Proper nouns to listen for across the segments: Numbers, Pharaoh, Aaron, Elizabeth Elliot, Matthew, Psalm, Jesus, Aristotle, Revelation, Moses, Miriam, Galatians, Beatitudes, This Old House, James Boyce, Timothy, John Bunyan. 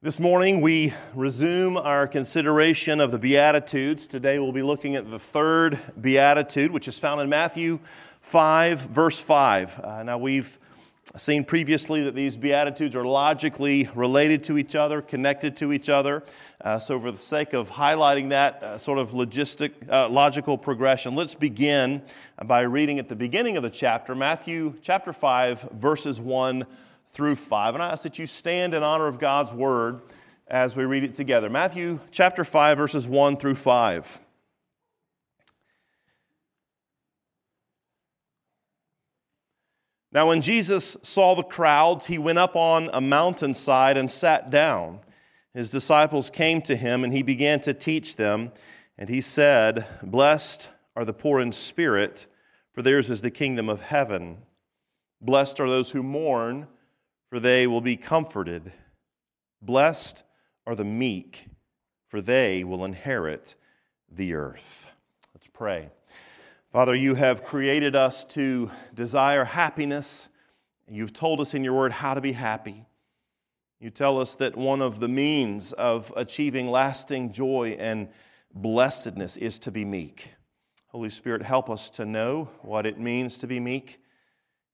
This morning we resume our consideration of the Beatitudes. Today we'll be looking at the third Beatitude, which is found in Matthew 5, verse 5. Now we've seen previously that these Beatitudes are logically related to each other, connected to each other. So for the sake of highlighting that sort of logical progression, let's begin by reading at the beginning of the chapter, Matthew chapter 5, verses 1 through 5. And I ask that you stand in honor of God's word as we read it together. Matthew chapter 5, verses 1 through 5. Now when Jesus saw the crowds, he went up on a mountainside and sat down. His disciples came to him, and he began to teach them. And he said, "Blessed are the poor in spirit, for theirs is the kingdom of heaven. Blessed are those who mourn, for they will be comforted. Blessed are the meek, for they will inherit the earth." Let's pray. Father, you have created us to desire happiness. You've told us in your word how to be happy. You tell us that one of the means of achieving lasting joy and blessedness is to be meek. Holy Spirit, help us to know what it means to be meek,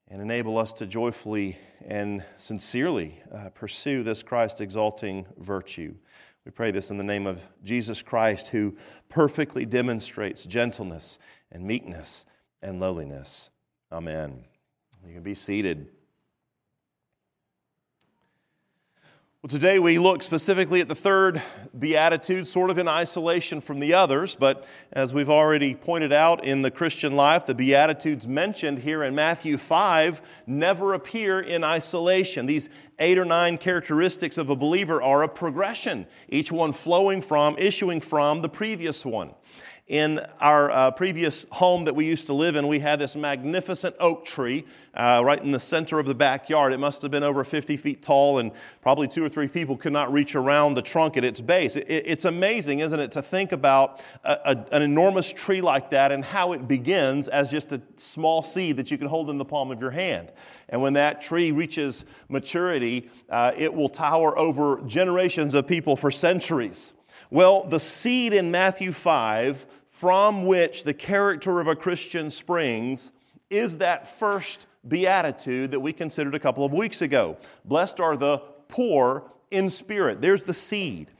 and enable us to joyfully and sincerely pursue this Christ-exalting virtue. We pray this in the name of Jesus Christ, who perfectly demonstrates gentleness and meekness and lowliness. Amen. You can be seated. Well, today we look specifically at the third Beatitude, sort of in isolation from the others, but as we've already pointed out in the Christian life, the Beatitudes mentioned here in Matthew 5 never appear in isolation. These 8 or 9 characteristics of a believer are a progression, each one flowing from, issuing from the previous one. In our previous home that we used to live in, we had this magnificent oak tree right in the center of the backyard. It must have been over 50 feet tall, and probably 2 or 3 people could not reach around the trunk at its base. It's amazing, isn't it, to think about an enormous tree like that and how it begins as just a small seed that you can hold in the palm of your hand. And when that tree reaches maturity, it will tower over generations of people for centuries. Well, the seed in Matthew 5, from which the character of a Christian springs, is that first beatitude that we considered a couple of weeks ago. Blessed are the poor in spirit. There's the seed.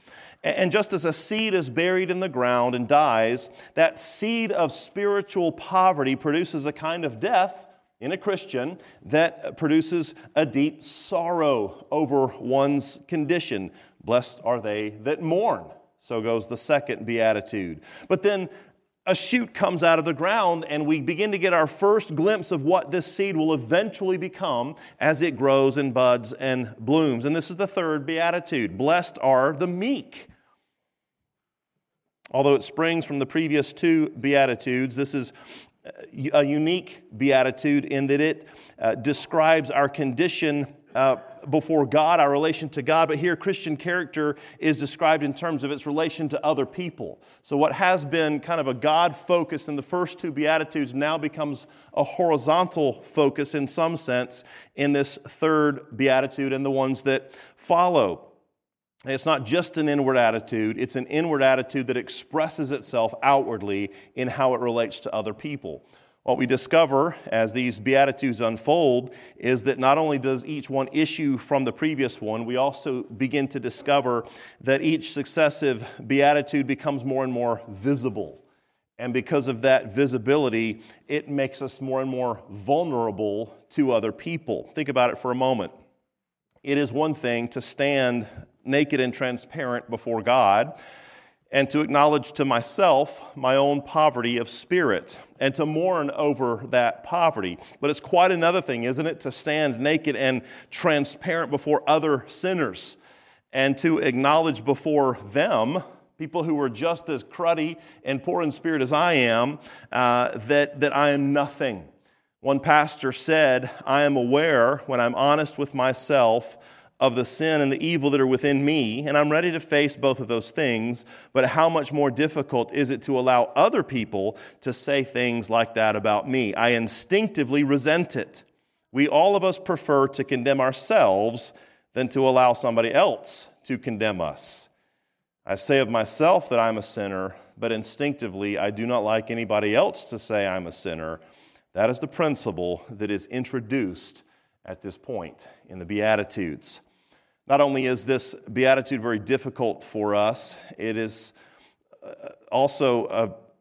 And just as a seed is buried in the ground and dies, that seed of spiritual poverty produces a kind of death in a Christian that produces a deep sorrow over one's condition. Blessed are they that mourn. So goes the second beatitude. But then a shoot comes out of the ground, and we begin to get our first glimpse of what this seed will eventually become as it grows and buds and blooms. And this is the third beatitude. Blessed are the meek. Although it springs from the previous 2 beatitudes, this is a unique beatitude in that it describes our condition before God, our relation to God, but here Christian character is described in terms of its relation to other people. So what has been kind of a God focus in the first 2 Beatitudes now becomes a horizontal focus in some sense in this third Beatitude and the ones that follow. And it's not just an inward attitude, it's an inward attitude that expresses itself outwardly in how it relates to other people. What we discover as these Beatitudes unfold is that not only does each one issue from the previous one, we also begin to discover that each successive Beatitude becomes more and more visible. And because of that visibility, it makes us more and more vulnerable to other people. Think about it for a moment. It is one thing to stand naked and transparent before God, and to acknowledge to myself my own poverty of spirit, and to mourn over that poverty. But it's quite another thing, isn't it, to stand naked and transparent before other sinners, and to acknowledge before them, people who are just as cruddy and poor in spirit as I am, that I am nothing. One pastor said, "I am aware, when I'm honest with myself, of the sin and the evil that are within me, and I'm ready to face both of those things, but how much more difficult is it to allow other people to say things like that about me? I instinctively resent it. We all of us prefer to condemn ourselves than to allow somebody else to condemn us. I say of myself that I'm a sinner, but instinctively I do not like anybody else to say I'm a sinner. That is the principle that is introduced at this point in the Beatitudes. Not only is this Beatitude very difficult for us, it is also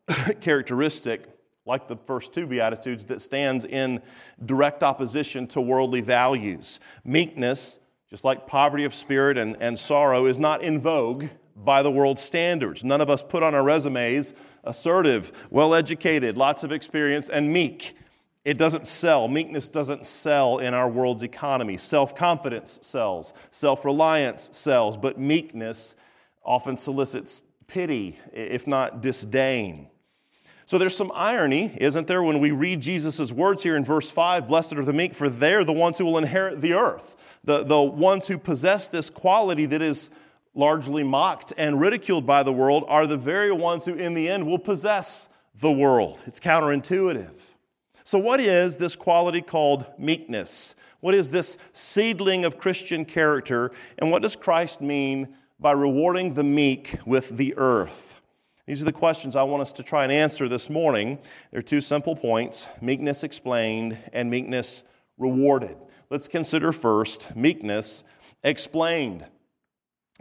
a characteristic, like the first two Beatitudes, that stands in direct opposition to worldly values. Meekness, just like poverty of spirit and sorrow, is not in vogue by the world's standards. None of us put on our resumes assertive, well-educated, lots of experience, and meek. It doesn't sell. Meekness doesn't sell in our world's economy. Self-confidence sells. Self-reliance sells. But meekness often solicits pity, if not disdain. So there's some irony, isn't there, when we read Jesus' words here in verse 5, blessed are the meek, for they are the ones who will inherit the earth. The ones who possess this quality that is largely mocked and ridiculed by the world are the very ones who in the end will possess the world. It's counterintuitive. So what is this quality called meekness? What is this seedling of Christian character? And what does Christ mean by rewarding the meek with the earth? These are the questions I want us to try and answer this morning. There are two simple points, meekness explained and meekness rewarded. Let's consider first meekness explained.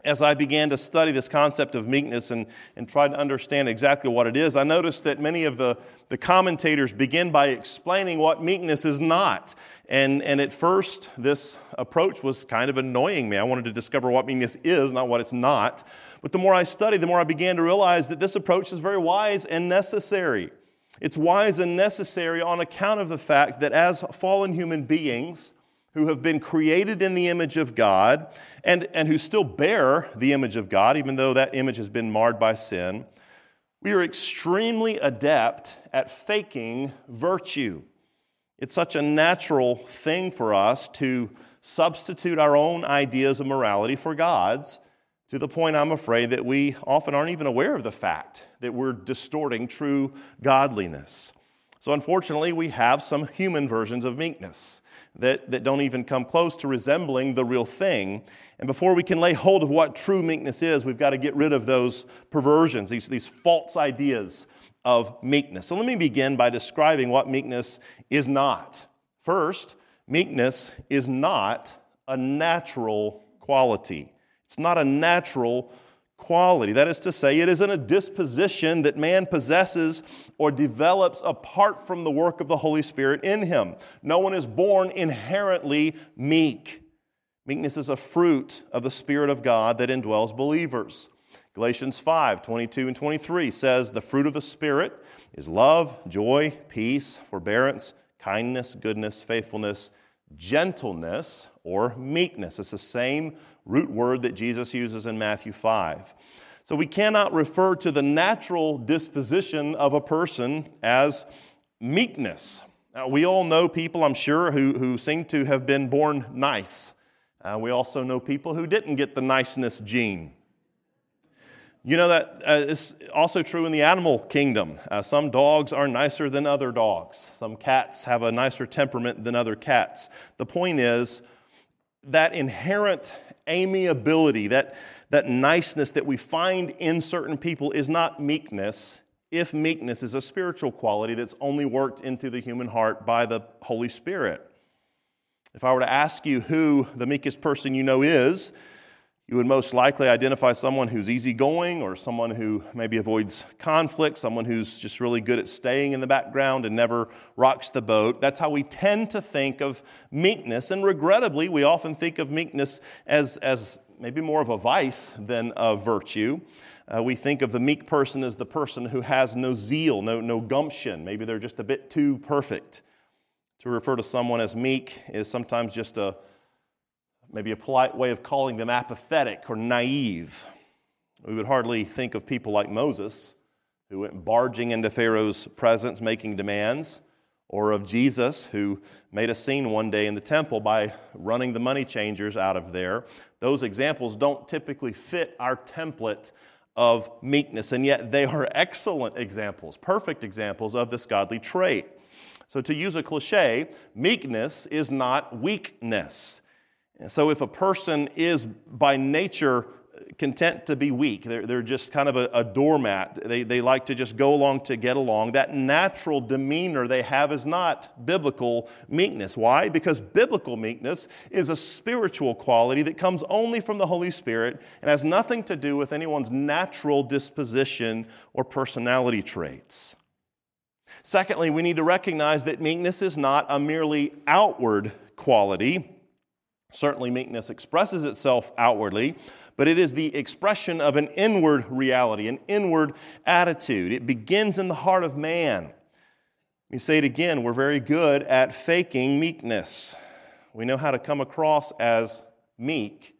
As I began to study this concept of meekness and try to understand exactly what it is, I noticed that many of the commentators begin by explaining what meekness is not. And at first, this approach was kind of annoying me. I wanted to discover what meekness is, not what it's not. But the more I studied, the more I began to realize that this approach is very wise and necessary. It's wise and necessary on account of the fact that as fallen human beings who have been created in the image of God, and who still bear the image of God, even though that image has been marred by sin, we are extremely adept at faking virtue. It's such a natural thing for us to substitute our own ideas of morality for God's, to the point, I'm afraid, that we often aren't even aware of the fact that we're distorting true godliness. So unfortunately, we have some human versions of meekness that don't even come close to resembling the real thing. And before we can lay hold of what true meekness is, we've got to get rid of those perversions, these false ideas of meekness. So let me begin by describing what meekness is not. First, meekness is not a natural quality. It's not a natural quality. That is to say, it isn't a disposition that man possesses or develops apart from the work of the Holy Spirit in him. No one is born inherently meek. Meekness is a fruit of the Spirit of God that indwells believers. Galatians 5:22-23 says, the fruit of the Spirit is love, joy, peace, forbearance, kindness, goodness, faithfulness, gentleness, or meekness. It's the same root word that Jesus uses in Matthew 5. So we cannot refer to the natural disposition of a person as meekness. Now, we all know people, I'm sure, who seem to have been born nice. We also know people who didn't get the niceness gene. You know that is also true in the animal kingdom. Some dogs are nicer than other dogs. Some cats have a nicer temperament than other cats. The point is that inherent amiability, that niceness that we find in certain people is not meekness, if meekness is a spiritual quality that's only worked into the human heart by the Holy Spirit. If I were to ask you who the meekest person you know is, you would most likely identify someone who's easygoing or someone who maybe avoids conflict, someone who's just really good at staying in the background and never rocks the boat. That's how we tend to think of meekness. And regrettably, we often think of meekness as maybe more of a vice than a virtue. We think of the meek person as the person who has no zeal, no gumption. Maybe they're just a bit too perfect. To refer to someone as meek is sometimes just maybe a polite way of calling them apathetic or naive. We would hardly think of people like Moses, who went barging into Pharaoh's presence making demands, or of Jesus, who made a scene one day in the temple by running the money changers out of there. Those examples don't typically fit our template of meekness, and yet they are excellent examples, perfect examples of this godly trait. So to use a cliche, meekness is not weakness. And so if a person is by nature content to be weak, they're just kind of a doormat, they like to just go along to get along, that natural demeanor they have is not biblical meekness. Why? Because biblical meekness is a spiritual quality that comes only from the Holy Spirit and has nothing to do with anyone's natural disposition or personality traits. Secondly, we need to recognize that meekness is not a merely outward quality. Certainly, meekness expresses itself outwardly, but it is the expression of an inward reality, an inward attitude. It begins in the heart of man. Let me say it again. We're very good at faking meekness. We know how to come across as meek,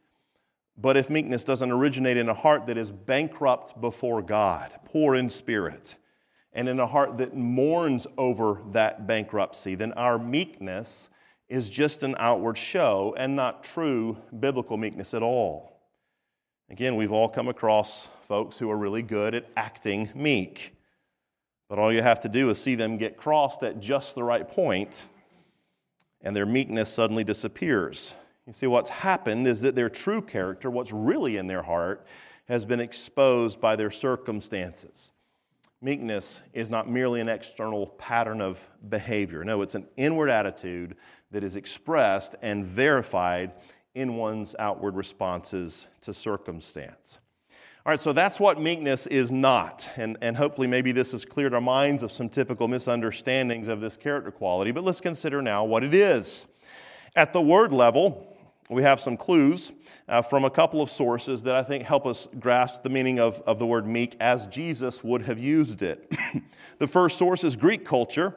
but if meekness doesn't originate in a heart that is bankrupt before God, poor in spirit, and in a heart that mourns over that bankruptcy, then our meekness is just an outward show and not true biblical meekness at all. Again, we've all come across folks who are really good at acting meek, but all you have to do is see them get crossed at just the right point, and their meekness suddenly disappears. You see, what's happened is that their true character, what's really in their heart, has been exposed by their circumstances. Meekness is not merely an external pattern of behavior. No, it's an inward attitude that is expressed and verified in one's outward responses to circumstance. All right, so that's what meekness is not. And hopefully maybe this has cleared our minds of some typical misunderstandings of this character quality. But let's consider now what it is. At the word level, we have some clues from a couple of sources that I think help us grasp the meaning of the word meek as Jesus would have used it. The first source is Greek culture,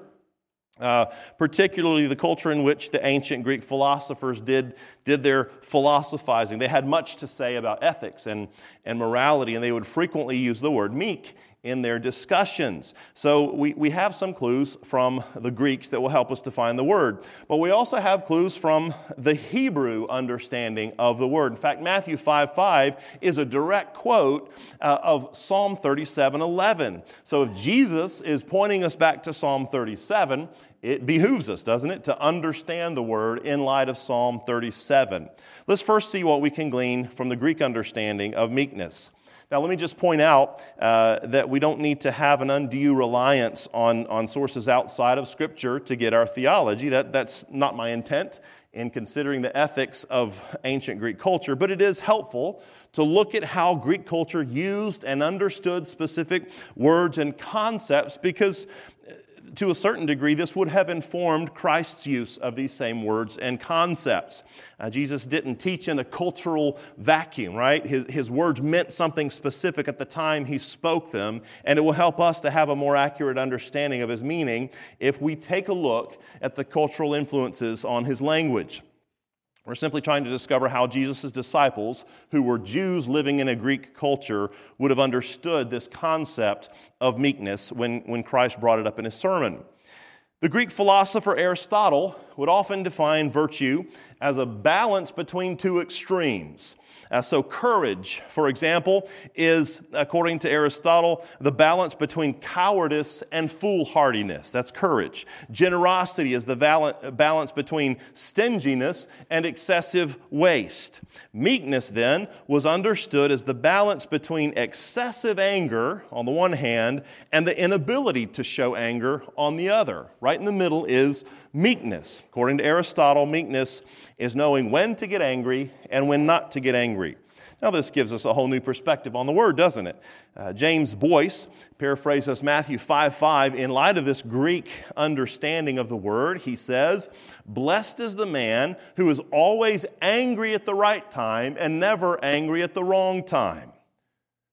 particularly the culture in which the ancient Greek philosophers did their philosophizing. They had much to say about ethics and morality, and they would frequently use the word meek in their discussions. So we have some clues from the Greeks that will help us define the word. But we also have clues from the Hebrew understanding of the word. In fact, Matthew 5:5 is a direct quote of Psalm 37:11. So if Jesus is pointing us back to Psalm 37, it behooves us, doesn't it, to understand the word in light of Psalm 37. Let's first see what we can glean from the Greek understanding of meekness. Now, let me just point out that we don't need to have an undue reliance on sources outside of Scripture to get our theology. That's not my intent in considering the ethics of ancient Greek culture, but it is helpful to look at how Greek culture used and understood specific words and concepts, because to a certain degree, this would have informed Christ's use of these same words and concepts. Jesus didn't teach in a cultural vacuum, right? His words meant something specific at the time he spoke them, and it will help us to have a more accurate understanding of his meaning if we take a look at the cultural influences on his language. We're simply trying to discover how Jesus' disciples, who were Jews living in a Greek culture, would have understood this concept of meekness when Christ brought it up in his sermon. The Greek philosopher Aristotle would often define virtue as a balance between two extremes. So courage, for example, is, according to Aristotle, the balance between cowardice and foolhardiness. That's courage. Generosity is the balance between stinginess and excessive waste. Meekness, then, was understood as the balance between excessive anger on the one hand and the inability to show anger on the other. Right in the middle is meekness. According to Aristotle, meekness is knowing when to get angry and when not to get angry. Now, this gives us a whole new perspective on the word, doesn't it? James Boyce paraphrases Matthew 5:5 in light of this Greek understanding of the word. He says, "Blessed is the man who is always angry at the right time and never angry at the wrong time."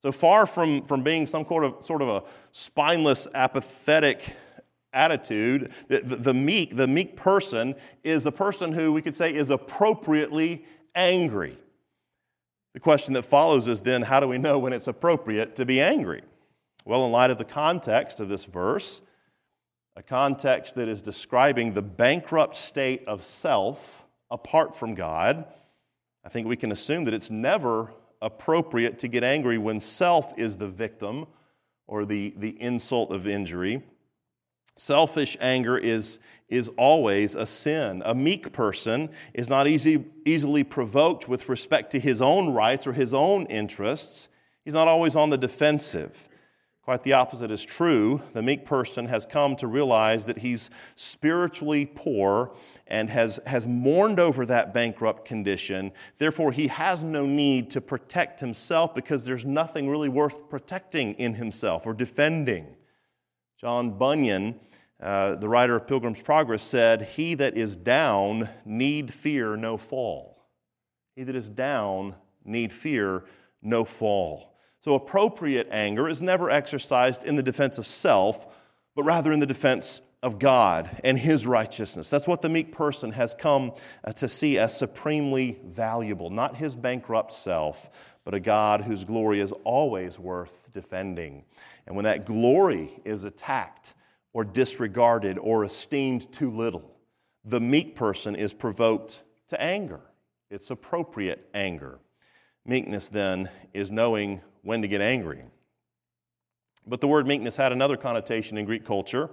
So far from being some sort of a spineless, apathetic attitude, the meek person is a person who we could say is appropriately angry. The question that follows is then, how do we know when it's appropriate to be angry? Well, in light of the context of this verse, a context that is describing the bankrupt state of self apart from God, I think we can assume that it's never appropriate to get angry when self is the victim or the insult of injury. Selfish anger is always a sin. A meek person is not easily provoked with respect to his own rights or his own interests. He's not always on the defensive. Quite the opposite is true. The meek person has come to realize that he's spiritually poor and has mourned over that bankrupt condition. Therefore, he has no need to protect himself because there's nothing really worth protecting in himself or defending. John Bunyan, the writer of Pilgrim's Progress, said, "He that is down need fear no fall." He that is down need fear no fall. So appropriate anger is never exercised in the defense of self, but rather in the defense of God and His righteousness. That's what the meek person has come to see as supremely valuable, not his bankrupt self, but a God whose glory is always worth defending. And when that glory is attacked, or disregarded, or esteemed too little, the meek person is provoked to anger. It's appropriate anger. Meekness, then, is knowing when to get angry. But the word meekness had another connotation in Greek culture.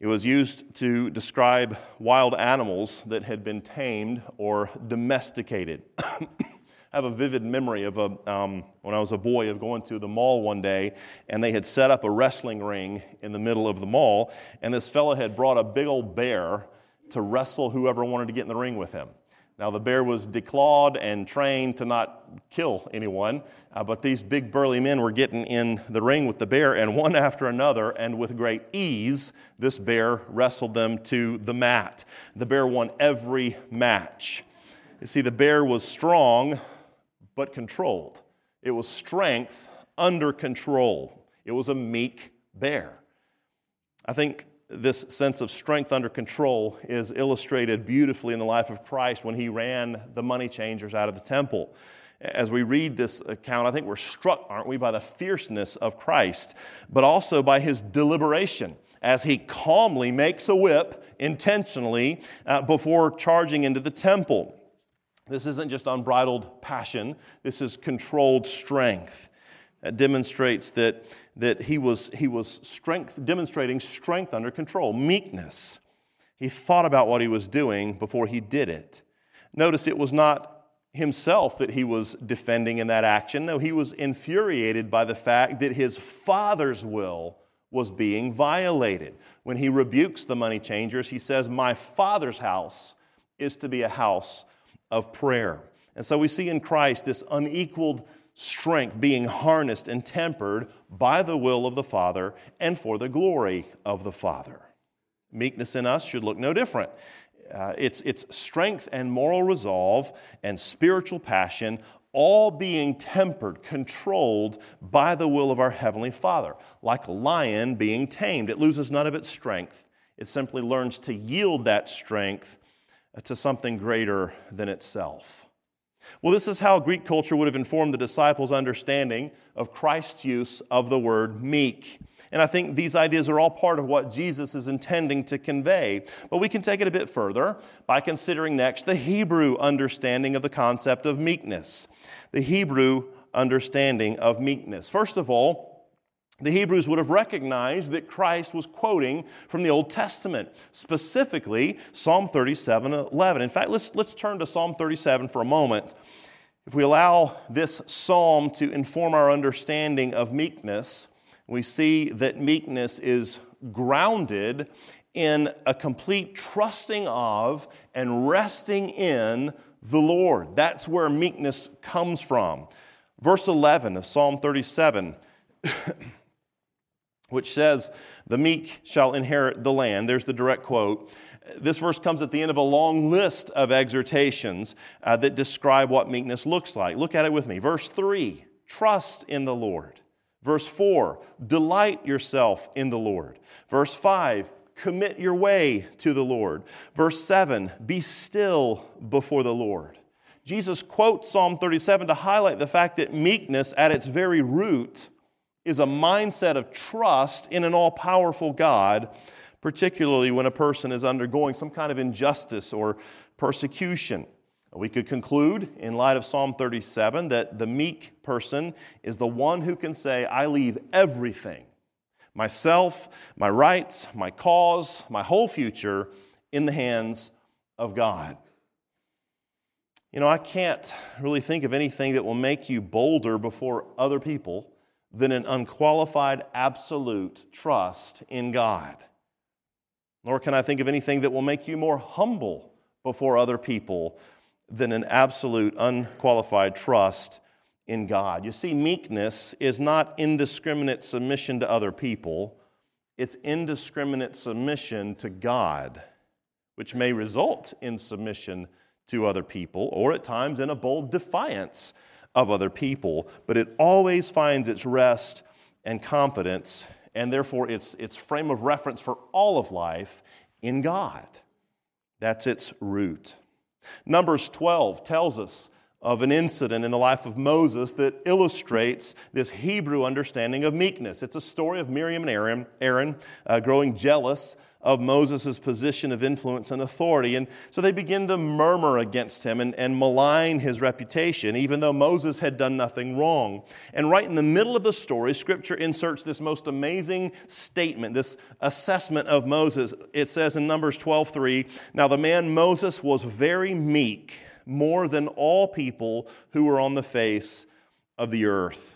It was used to describe wild animals that had been tamed or domesticated. I have a vivid memory of when I was a boy of going to the mall one day, and they had set up a wrestling ring in the middle of the mall, and this fellow had brought a big old bear to wrestle whoever wanted to get in the ring with him. Now, the bear was declawed and trained to not kill anyone, but these big burly men were getting in the ring with the bear, and one after another, and with great ease, this bear wrestled them to the mat. The bear won every match. You see, the bear was strong, but controlled. It was strength under control. It was a meek bear. I think this sense of strength under control is illustrated beautifully in the life of Christ when he ran the money changers out of the temple. As we read this account, I think we're struck, aren't we, by the fierceness of Christ, but also by his deliberation as he calmly makes a whip intentionally before charging into the temple. This isn't just unbridled passion. This is controlled strength. It demonstrates that he was demonstrating strength under control, meekness. He thought about what he was doing before he did it. Notice it was not himself that he was defending in that action. No, he was infuriated by the fact that his Father's will was being violated. When he rebukes the money changers, he says, "My Father's house is to be a house of prayer." And so we see in Christ this unequaled strength being harnessed and tempered by the will of the Father and for the glory of the Father. Meekness in us should look no different. It's strength and moral resolve and spiritual passion all being tempered, controlled by the will of our Heavenly Father. Like a lion being tamed, it loses none of its strength. It simply learns to yield that strength to something greater than itself. Well, this is how Greek culture would have informed the disciples' understanding of Christ's use of the word meek. And I think these ideas are all part of what Jesus is intending to convey. But we can take it a bit further by considering next the Hebrew understanding of the concept of meekness. The Hebrew understanding of meekness. First of all, the Hebrews would have recognized that Christ was quoting from the Old Testament, specifically Psalm 37:11. In fact, let's turn to Psalm 37 for a moment. If we allow this psalm to inform our understanding of meekness, we see that meekness is grounded in a complete trusting of and resting in the Lord. That's where meekness comes from. Verse 11 of Psalm 37, which says, "The meek shall inherit the land." There's the direct quote. This verse comes at the end of a long list of exhortations that describe what meekness looks like. Look at it with me. Verse 3, trust in the Lord. Verse 4, delight yourself in the Lord. Verse 5, commit your way to the Lord. Verse 7, be still before the Lord. Jesus quotes Psalm 37 to highlight the fact that meekness at its very root is a mindset of trust in an all-powerful God, particularly when a person is undergoing some kind of injustice or persecution. We could conclude, in light of Psalm 37, that the meek person is the one who can say, "I leave everything myself, my rights, my cause, my whole future in the hands of God. You know, I can't really think of anything that will make you bolder before other people than an unqualified, absolute trust in God. Nor can I think of anything that will make you more humble before other people than an absolute, unqualified trust in God. You see, meekness is not indiscriminate submission to other people. It's indiscriminate submission to God, which may result in submission to other people or at times in a bold defiance of other people, but it always finds its rest and confidence and therefore its frame of reference for all of life in God. That's its root. Numbers 12 tells us of an incident in the life of Moses that illustrates this Hebrew understanding of meekness. It's a story of Miriam and Aaron growing jealous of Moses' position of influence and authority. And so they begin to murmur against him and malign his reputation, even though Moses had done nothing wrong. And right in the middle of the story, Scripture inserts this most amazing statement, this assessment of Moses. It says in Numbers 12:3, "Now the man Moses was very meek, more than all people who were on the face of the earth."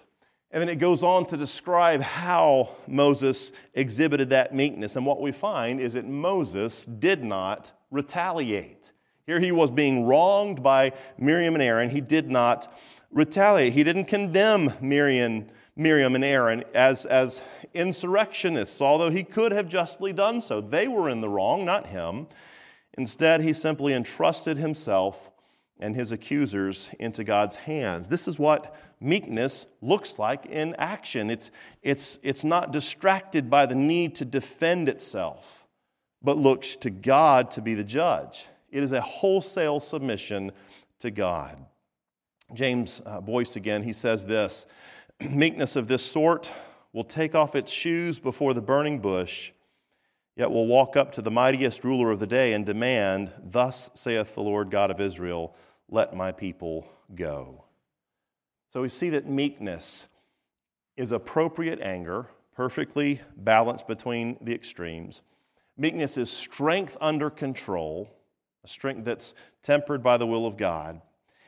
And then it goes on to describe how Moses exhibited that meekness. And what we find is that Moses did not retaliate. Here he was being wronged by Miriam and Aaron. He did not retaliate. He didn't condemn Miriam and Aaron as insurrectionists, although he could have justly done so. They were in the wrong, not him. Instead, he simply entrusted himself and his accusers into God's hands. This is what meekness looks like in action. It's not distracted by the need to defend itself, but looks to God to be the judge. It is a wholesale submission to God. James Boyce again, he says this, "Meekness of this sort will take off its shoes before the burning bush, yet will walk up to the mightiest ruler of the day and demand, 'Thus saith the Lord God of Israel, let my people go.'" So we see that meekness is appropriate anger, perfectly balanced between the extremes. Meekness is strength under control, a strength that's tempered by the will of God.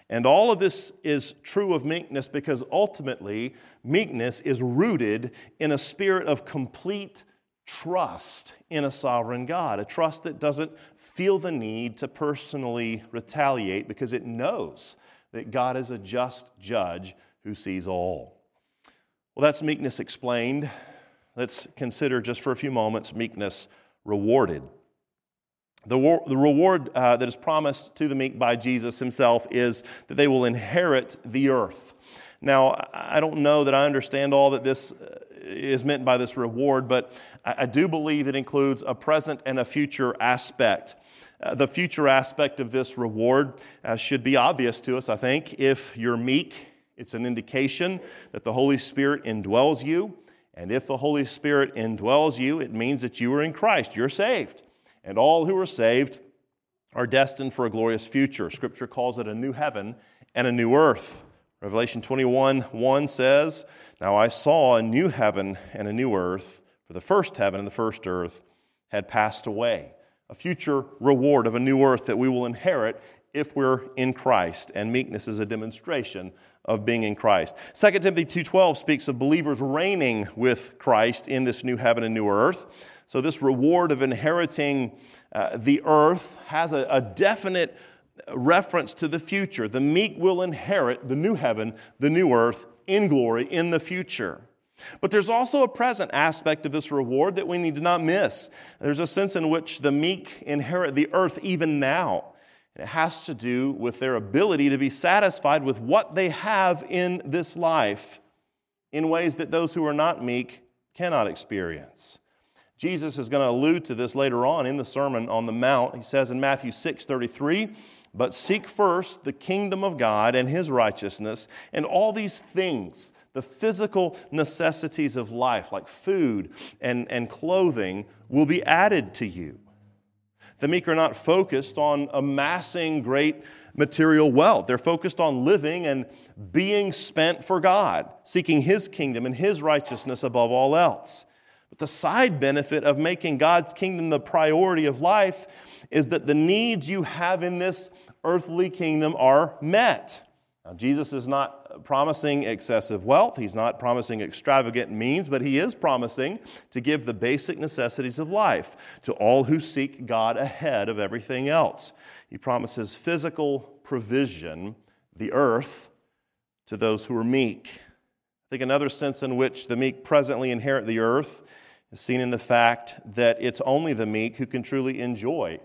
And all of this is true of meekness because ultimately meekness is rooted in a spirit of complete trust in a sovereign God, a trust that doesn't feel the need to personally retaliate because it knows that God is a just judge who sees all. Well, that's meekness explained. Let's consider just for a few moments meekness rewarded. The reward that is promised to the meek by Jesus himself is that they will inherit the earth. Now, I don't know that I understand all that this is meant by this reward, but I do believe it includes a present and a future aspect. The future aspect of this reward should be obvious to us, I think. If you're meek, it's an indication that the Holy Spirit indwells you. And if the Holy Spirit indwells you, it means that you are in Christ. You're saved. And all who are saved are destined for a glorious future. Scripture calls it a new heaven and a new earth. Revelation 21:1 says, "Now I saw a new heaven and a new earth, for the first heaven and the first earth had passed away." A future reward of a new earth that we will inherit if we're in Christ. And meekness is a demonstration of being in Christ. 2 Timothy 2:12 speaks of believers reigning with Christ in this new heaven and new earth. So this reward of inheriting the earth has a definite reference to the future. The meek will inherit the new heaven, the new earth in glory in the future. But there's also a present aspect of this reward that we need to not miss. There's a sense in which the meek inherit the earth even now. It has to do with their ability to be satisfied with what they have in this life in ways that those who are not meek cannot experience. Jesus is going to allude to this later on in the Sermon on the Mount. He says in Matthew 6:33, "But seek first the kingdom of God and his righteousness, and all these things," the physical necessities of life, like food and clothing, "will be added to you." The meek are not focused on amassing great material wealth. They're focused on living and being spent for God, seeking his kingdom and his righteousness above all else. the side benefit of making God's kingdom the priority of life is that the needs you have in this earthly kingdom are met. Now, Jesus is not promising excessive wealth. He's not promising extravagant means, but he is promising to give the basic necessities of life to all who seek God ahead of everything else. He promises physical provision, the earth, to those who are meek. I think another sense in which the meek presently inherit the earth is seen in the fact that it's only the meek who can truly enjoy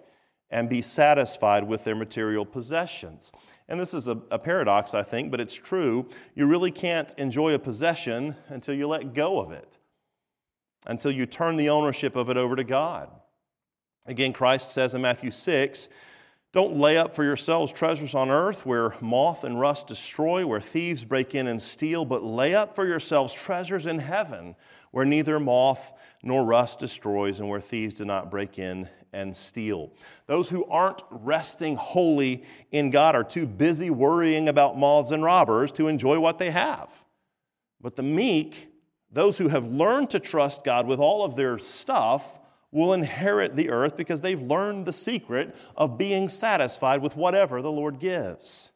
and be satisfied with their material possessions. And this is a paradox, I think, but it's true. You really can't enjoy a possession until you let go of it, until you turn the ownership of it over to God. Again, Christ says in Matthew 6, "Don't lay up for yourselves treasures on earth where moth and rust destroy, where thieves break in and steal, but lay up for yourselves treasures in heaven where neither moth nor rust destroys and where thieves do not break in and steal." Those who aren't resting wholly in God are too busy worrying about moths and robbers to enjoy what they have. But the meek, those who have learned to trust God with all of their stuff, will inherit the earth because they've learned the secret of being satisfied with whatever the Lord gives.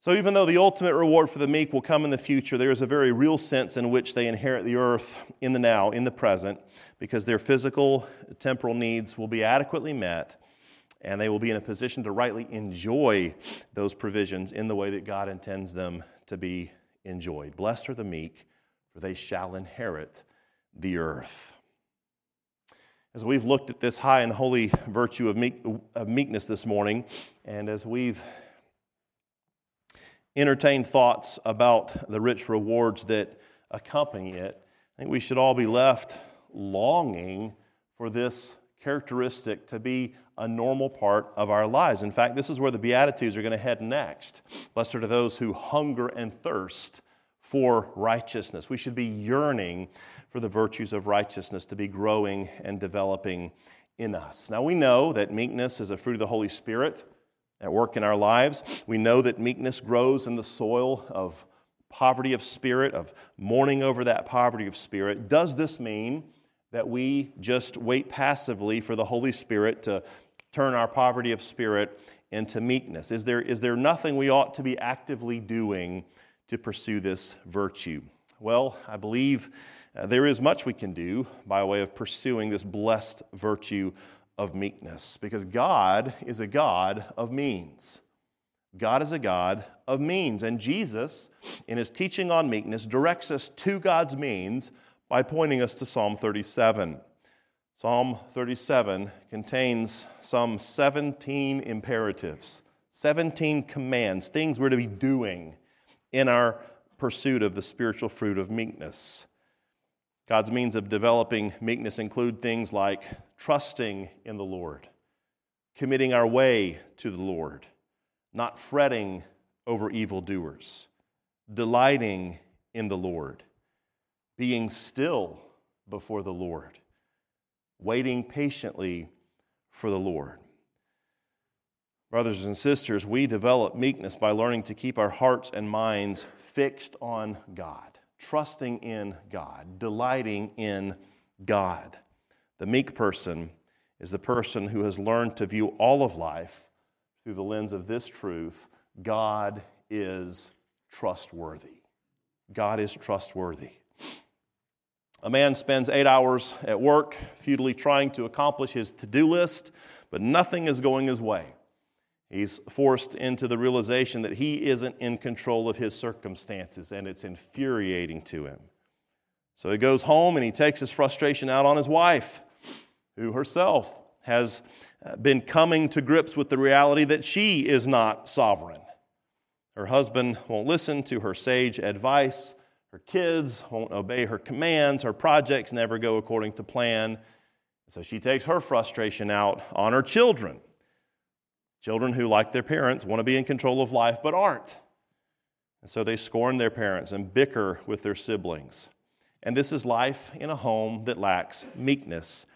So even though the ultimate reward for the meek will come in the future, there is a very real sense in which they inherit the earth in the now, in the present, because their physical, temporal needs will be adequately met, and they will be in a position to rightly enjoy those provisions in the way that God intends them to be enjoyed. Blessed are the meek, for they shall inherit the earth. As we've looked at this high and holy virtue of meekness this morning, and as we've entertained thoughts about the rich rewards that accompany it, I think we should all be left longing for this characteristic to be a normal part of our lives. In fact, this is where the Beatitudes are going to head next. Blessed are those who hunger and thirst for righteousness. We should be yearning for the virtues of righteousness to be growing and developing in us. Now, we know that meekness is a fruit of the Holy Spirit at work in our lives. We know that meekness grows in the soil of poverty of spirit, of mourning over that poverty of spirit. Does this mean that we just wait passively for the Holy Spirit to turn our poverty of spirit into meekness? Is there nothing we ought to be actively doing to pursue this virtue? Well, I believe there is much we can do by way of pursuing this blessed virtue of meekness, because God is a God of means. God is a God of means, and Jesus, in his teaching on meekness, directs us to God's means by pointing us to Psalm 37. Psalm 37 contains some 17 imperatives, 17 commands, things we're to be doing in our pursuit of the spiritual fruit of meekness. God's means of developing meekness include things like trusting in the Lord, committing our way to the Lord, not fretting over evildoers, delighting in the Lord, being still before the Lord, waiting patiently for the Lord. Brothers and sisters, we develop meekness by learning to keep our hearts and minds fixed on God, trusting in God, delighting in God. The meek person is the person who has learned to view all of life through the lens of this truth: God is trustworthy. God is trustworthy. A man spends 8 hours at work, futilely trying to accomplish his to-do list, but nothing is going his way. He's forced into the realization that he isn't in control of his circumstances, and it's infuriating to him. So he goes home and he takes his frustration out on his wife, who herself has been coming to grips with the reality that she is not sovereign. Her husband won't listen to her sage advice. Her kids won't obey her commands. Her projects never go according to plan. So she takes her frustration out on her children. Children who, like their parents, want to be in control of life but aren't. And so they scorn their parents and bicker with their siblings. And this is life in a home that lacks meekness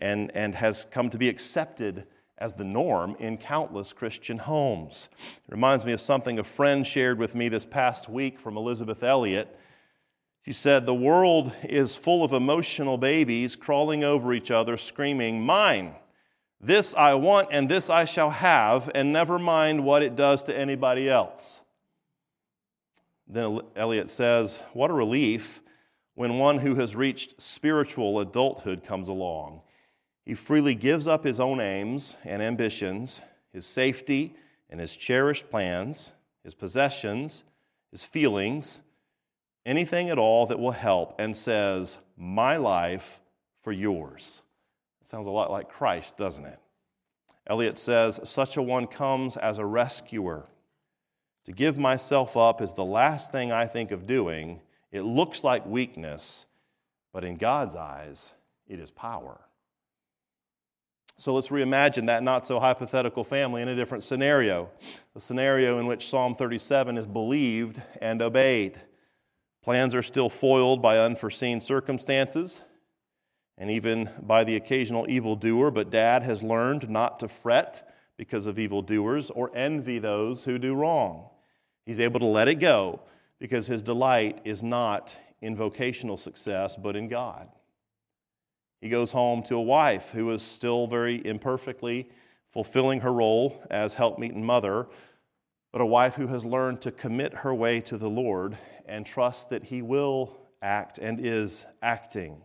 and has come to be accepted as the norm in countless Christian homes. It reminds me of something a friend shared with me this past week from Elizabeth Elliot. She said, "The world is full of emotional babies crawling over each other, screaming, 'Mine! This I want and this I shall have, and never mind what it does to anybody else.'" Then Elliot says, "What a relief when one who has reached spiritual adulthood comes along. He freely gives up his own aims and ambitions, his safety and his cherished plans, his possessions, his feelings, anything at all that will help, and says, 'My life for yours.'" It sounds a lot like Christ, doesn't it? Elliot says, "Such a one comes as a rescuer. To give myself up is the last thing I think of doing. It looks like weakness, but in God's eyes, it is power." So let's reimagine that not-so-hypothetical family in a different scenario, the scenario in which Psalm 37 is believed and obeyed. Plans are still foiled by unforeseen circumstances and even by the occasional evildoer, but Dad has learned not to fret because of evildoers or envy those who do wrong. He's able to let it go because his delight is not in vocational success, but in God. He goes home to a wife who is still very imperfectly fulfilling her role as helpmeet and mother, but a wife who has learned to commit her way to the Lord and trust that He will act and is acting.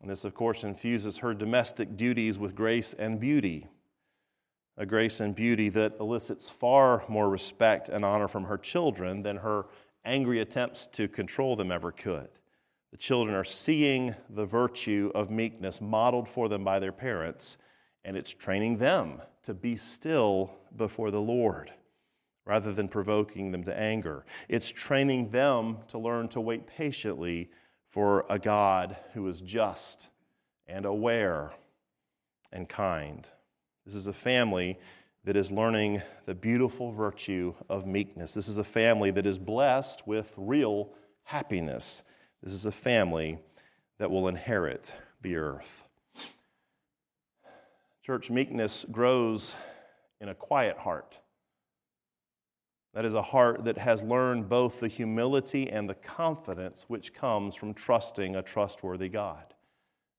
And this, of course, infuses her domestic duties with grace and beauty, a grace and beauty that elicits far more respect and honor from her children than her angry attempts to control them ever could. The children are seeing the virtue of meekness modeled for them by their parents, and it's training them to be still before the Lord rather than provoking them to anger. It's training them to learn to wait patiently for a God who is just and aware and kind. This is a family that is learning the beautiful virtue of meekness. This is a family that is blessed with real happiness. This is a family that will inherit the earth. Church, meekness grows in a quiet heart. That is a heart that has learned both the humility and the confidence which comes from trusting a trustworthy God.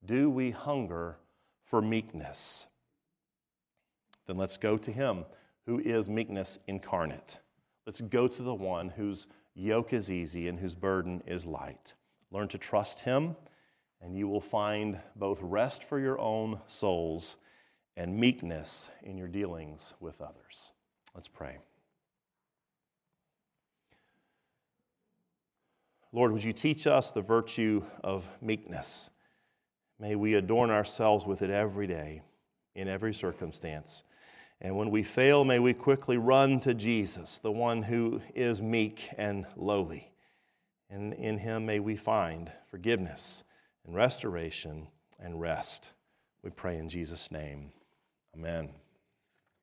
Do we hunger for meekness? Then let's go to Him who is meekness incarnate. Let's go to the one whose yoke is easy and whose burden is light. Learn to trust Him, and you will find both rest for your own souls and meekness in your dealings with others. Let's pray. Lord, would you teach us the virtue of meekness? May we adorn ourselves with it every day, in every circumstance. And when we fail, may we quickly run to Jesus, the one who is meek and lowly. And in Him may we find forgiveness and restoration and rest. We pray in Jesus' name. Amen.